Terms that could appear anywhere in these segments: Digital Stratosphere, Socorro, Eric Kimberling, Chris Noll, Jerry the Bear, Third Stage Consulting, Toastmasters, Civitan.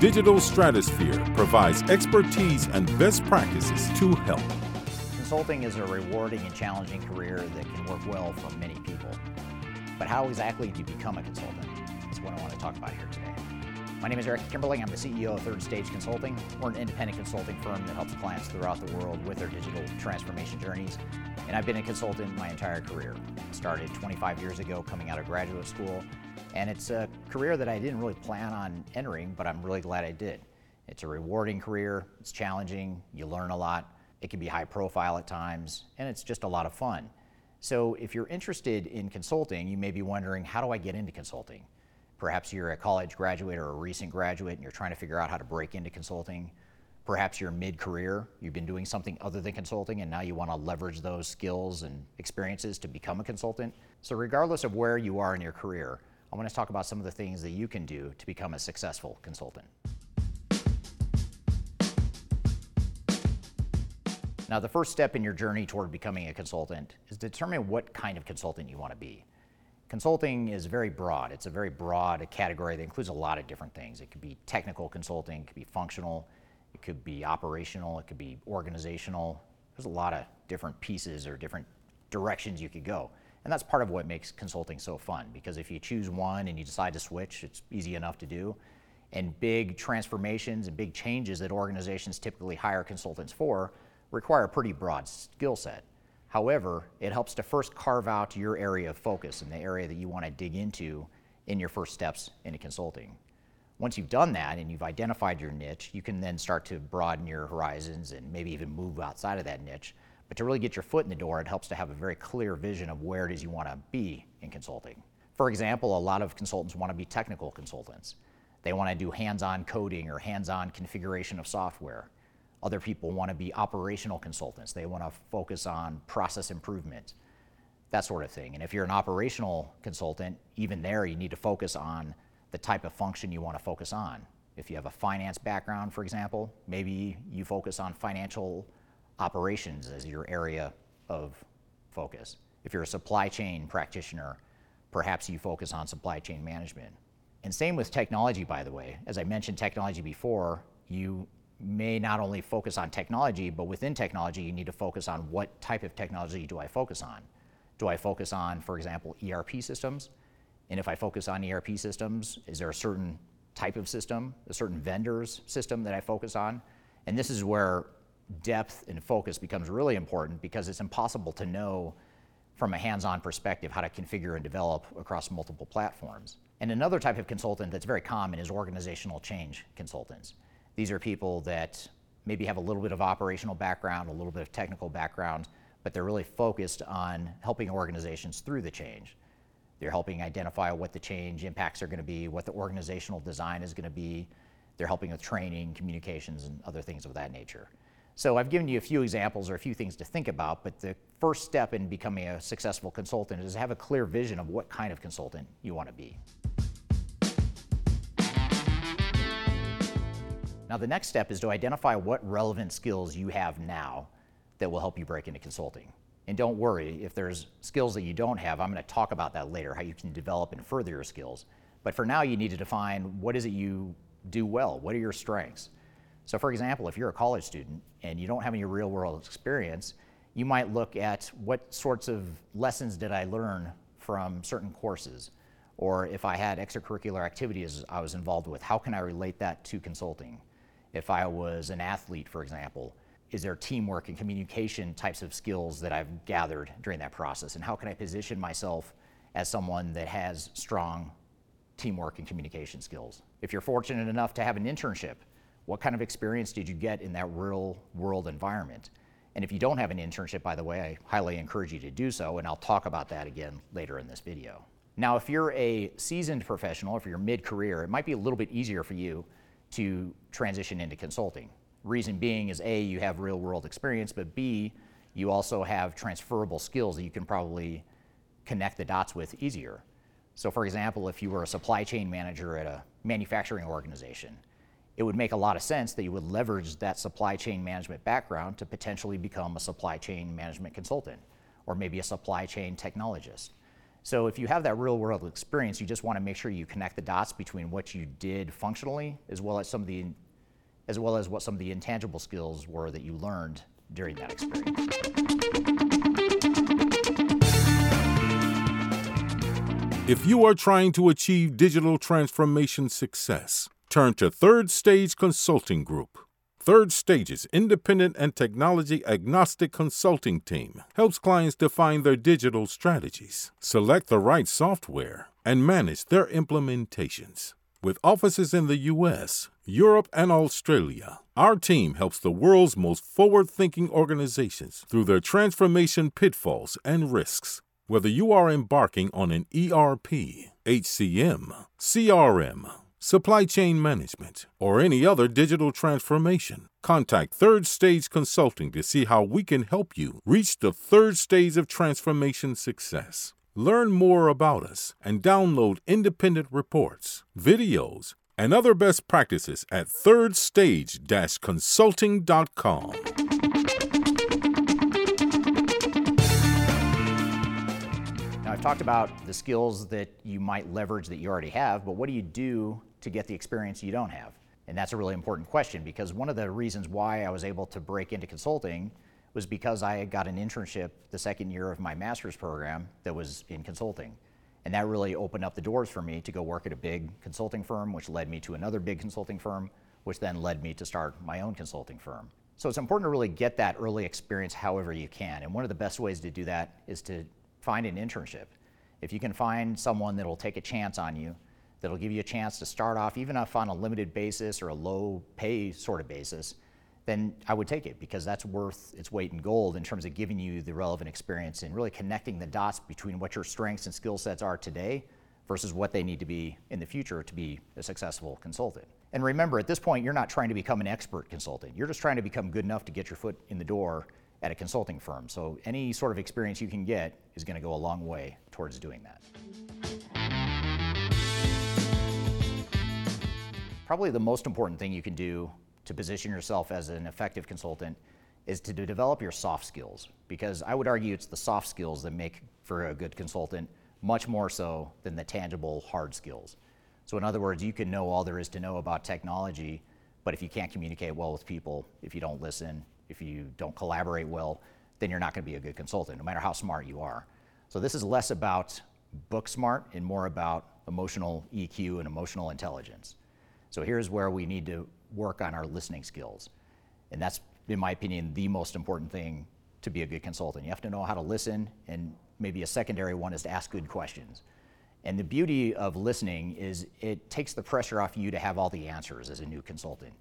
Digital Stratosphere provides expertise and best practices to help. Consulting is a rewarding and challenging career that can work well for many people. But how exactly do you become a consultant? That's what I want to talk about here today. My name is Eric Kimberling. I'm the CEO of Third Stage Consulting. We're an independent consulting firm that helps clients throughout the world with their digital transformation journeys. And I've been a consultant my entire career. I started 25 years ago coming out of graduate school. And it's a career that I didn't really plan on entering, but I'm really glad I did. It's a rewarding career. It's challenging. You learn a lot. It can be high profile at times. And it's just a lot of fun. So if you're interested in consulting, you may be wondering, how do I get into consulting? Perhaps you're a college graduate or a recent graduate and you're trying to figure out how to break into consulting. Perhaps you're mid-career, you've been doing something other than consulting and now you want to leverage those skills and experiences to become a consultant. So regardless of where you are in your career, I want to talk about some of the things that you can do to become a successful consultant. Now, the first step in your journey toward becoming a consultant is to determine what kind of consultant you want to be. Consulting is very broad. It's a very broad category that includes a lot of different things. It could be technical consulting, it could be functional, it could be operational, it could be organizational. There's a lot of different pieces or different directions you could go. And that's part of what makes consulting so fun, because if you choose one and you decide to switch, it's easy enough to do. And big transformations and big changes that organizations typically hire consultants for require a pretty broad skill set. However, it helps to first carve out your area of focus and the area that you want to dig into in your first steps into consulting. Once you've done that and you've identified your niche, you can then start to broaden your horizons and maybe even move outside of that niche. But to really get your foot in the door, it helps to have a very clear vision of where it is you want to be in consulting. For example, a lot of consultants want to be technical consultants. They want to do hands-on coding or hands-on configuration of software. Other people want to be operational consultants. They want to focus on process improvement, that sort of thing. And if you're an operational consultant, even there you need to focus on the type of function you want to focus on. If you have a finance background, for example, maybe you focus on financial operations as your area of focus. If you're a supply chain practitioner, perhaps you focus on supply chain management. And same with technology, by the way. As I mentioned technology before, you may not only focus on technology, but within technology, you need to focus on what type of technology do I focus on? Do I focus on, for example, ERP systems? And if I focus on ERP systems, is there a certain type of system, a certain vendor's system that I focus on? And this is where depth and focus becomes really important, because it's impossible to know from a hands-on perspective how to configure and develop across multiple platforms. And another type of consultant that's very common is organizational change consultants. These are people that maybe have a little bit of operational background, a little bit of technical background, but they're really focused on helping organizations through the change. They're helping identify what the change impacts are going to be, what the organizational design is going to be. They're helping with training, communications, and other things of that nature. So I've given you a few examples or a few things to think about, but the first step in becoming a successful consultant is to have a clear vision of what kind of consultant you want to be. Now, the next step is to identify what relevant skills you have now that will help you break into consulting. And don't worry, if there's skills that you don't have, I'm going to talk about that later, how you can develop and further your skills. But for now, you need to define what is it you do well? What are your strengths? So for example, if you're a college student and you don't have any real world experience, you might look at what sorts of lessons did I learn from certain courses? Or if I had extracurricular activities I was involved with, how can I relate that to consulting? If I was an athlete, for example, is there teamwork and communication types of skills that I've gathered during that process? And how can I position myself as someone that has strong teamwork and communication skills? If you're fortunate enough to have an internship, what kind of experience did you get in that real world environment? And if you don't have an internship, by the way, I highly encourage you to do so, and I'll talk about that again later in this video. Now, if you're a seasoned professional, if you're mid-career, it might be a little bit easier for you to transition into consulting. Reason being is A, you have real world experience, but B, you also have transferable skills that you can probably connect the dots with easier. So for example, if you were a supply chain manager at a manufacturing organization, it would make a lot of sense that you would leverage that supply chain management background to potentially become a supply chain management consultant, or maybe a supply chain technologist. So if you have that real world experience, you just want to make sure you connect the dots between what you did functionally, as well as what some of the intangible skills were that you learned during that experience. If you are trying to achieve digital transformation success, turn to Third Stage Consulting Group. Third Stage's independent and technology-agnostic consulting team helps clients define their digital strategies, select the right software, and manage their implementations. With offices in the U.S., Europe, and Australia, our team helps the world's most forward-thinking organizations through their transformation pitfalls and risks. Whether you are embarking on an ERP, HCM, CRM, supply chain management, or any other digital transformation, contact Third Stage Consulting to see how we can help you reach the third stage of transformation success. Learn more about us and download independent reports, videos, and other best practices at thirdstage-consulting.com. Now, I've talked about the skills that you might leverage that you already have, but what do you do to get the experience you don't have? And that's a really important question, because one of the reasons why I was able to break into consulting was because I got an internship the second year of my master's program that was in consulting. And that really opened up the doors for me to go work at a big consulting firm, which led me to another big consulting firm, which then led me to start my own consulting firm. So it's important to really get that early experience however you can. And one of the best ways to do that is to find an internship. If you can find someone that'll take a chance on you, that'll give you a chance to start off even if on a limited basis or a low pay sort of basis, then I would take it, because that's worth its weight in gold in terms of giving you the relevant experience and really connecting the dots between what your strengths and skill sets are today versus what they need to be in the future to be a successful consultant. And remember, at this point, you're not trying to become an expert consultant. You're just trying to become good enough to get your foot in the door at a consulting firm. So any sort of experience you can get is going to go a long way towards doing that. Probably the most important thing you can do to position yourself as an effective consultant is to develop your soft skills, because I would argue it's the soft skills that make for a good consultant much more so than the tangible hard skills. So in other words, you can know all there is to know about technology, but if you can't communicate well with people, if you don't listen, if you don't collaborate well, then you're not going to be a good consultant, no matter how smart you are. So this is less about book smart and more about emotional EQ and emotional intelligence. So here's where we need to work on our listening skills. And that's, in my opinion, the most important thing to be a good consultant. You have to know how to listen, and maybe a secondary one is to ask good questions. And the beauty of listening is it takes the pressure off you to have all the answers as a new consultant.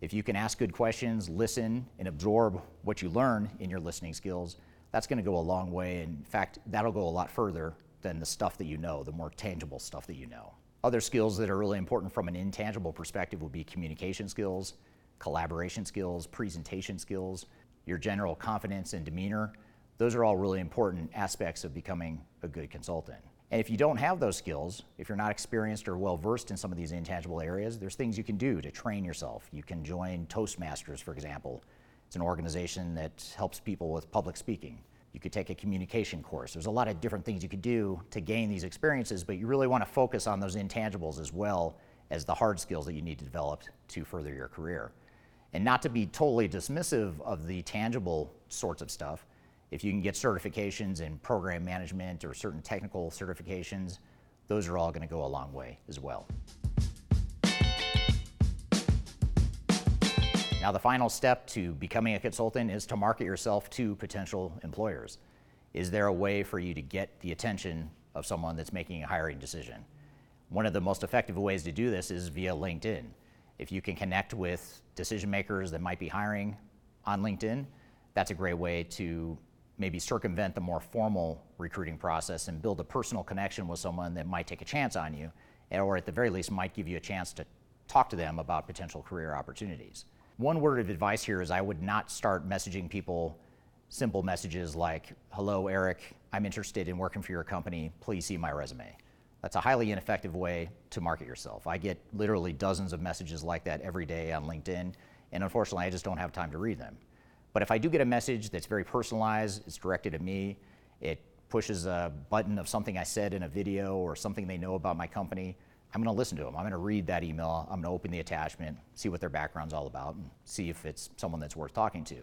If you can ask good questions, listen, and absorb what you learn in your listening skills, that's going to go a long way. In fact, that'll go a lot further than the stuff that you know, the more tangible stuff that you know. Other skills that are really important from an intangible perspective would be communication skills, collaboration skills, presentation skills, your general confidence and demeanor. Those are all really important aspects of becoming a good consultant. And if you don't have those skills, if you're not experienced or well-versed in some of these intangible areas, there's things you can do to train yourself. You can join Toastmasters, for example. It's an organization that helps people with public speaking. You could take a communication course. There's a lot of different things you could do to gain these experiences, but you really want to focus on those intangibles as well as the hard skills that you need to develop to further your career. And not to be totally dismissive of the tangible sorts of stuff, if you can get certifications in program management or certain technical certifications, those are all going to go a long way as well. Now, the final step to becoming a consultant is to market yourself to potential employers. Is there a way for you to get the attention of someone that's making a hiring decision? One of the most effective ways to do this is via LinkedIn. If you can connect with decision makers that might be hiring on LinkedIn, that's a great way to maybe circumvent the more formal recruiting process and build a personal connection with someone that might take a chance on you, or at the very least might give you a chance to talk to them about potential career opportunities. One word of advice here is I would not start messaging people simple messages like, hello, Eric, I'm interested in working for your company. Please see my resume. That's a highly ineffective way to market yourself. I get literally dozens of messages like that every day on LinkedIn, and unfortunately, I just don't have time to read them. But if I do get a message that's very personalized, it's directed at me, it pushes a button of something I said in a video or something they know about my company, I'm going to listen to them. I'm going to read that email. I'm going to open the attachment, see what their background's all about, and see if it's someone that's worth talking to.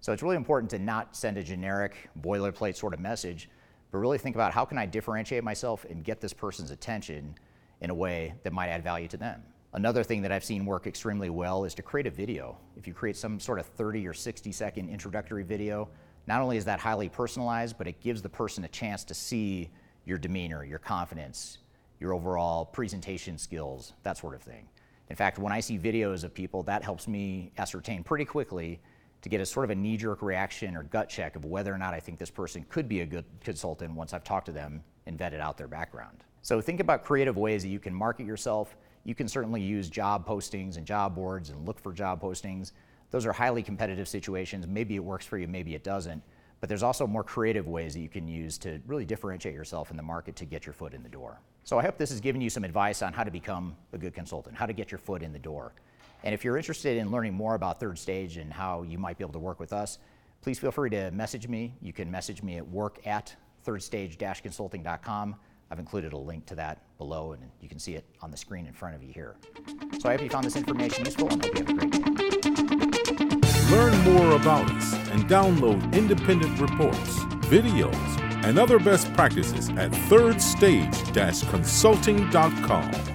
So it's really important to not send a generic boilerplate sort of message, but really think about how can I differentiate myself and get this person's attention in a way that might add value to them. Another thing that I've seen work extremely well is to create a video. If you create some sort of 30 or 60-second introductory video, not only is that highly personalized, but it gives the person a chance to see your demeanor, your confidence, your overall presentation skills, that sort of thing. In fact, when I see videos of people, that helps me ascertain pretty quickly to get a sort of a knee-jerk reaction or gut check of whether or not I think this person could be a good consultant once I've talked to them and vetted out their background. So think about creative ways that you can market yourself. You can certainly use job postings and job boards and look for job postings. Those are highly competitive situations. Maybe it works for you, maybe it doesn't. But there's also more creative ways that you can use to really differentiate yourself in the market to get your foot in the door. So I hope this has given you some advice on how to become a good consultant, how to get your foot in the door. And if you're interested in learning more about Third Stage and how you might be able to work with us, please feel free to message me. You can message me at work@thirdstage-consulting.com. I've included a link to that below, and you can see it on the screen in front of you here. So I hope you found this information useful, and hope you have a great day. Learn more about us and download independent reports, videos, and other best practices at thirdstage-consulting.com.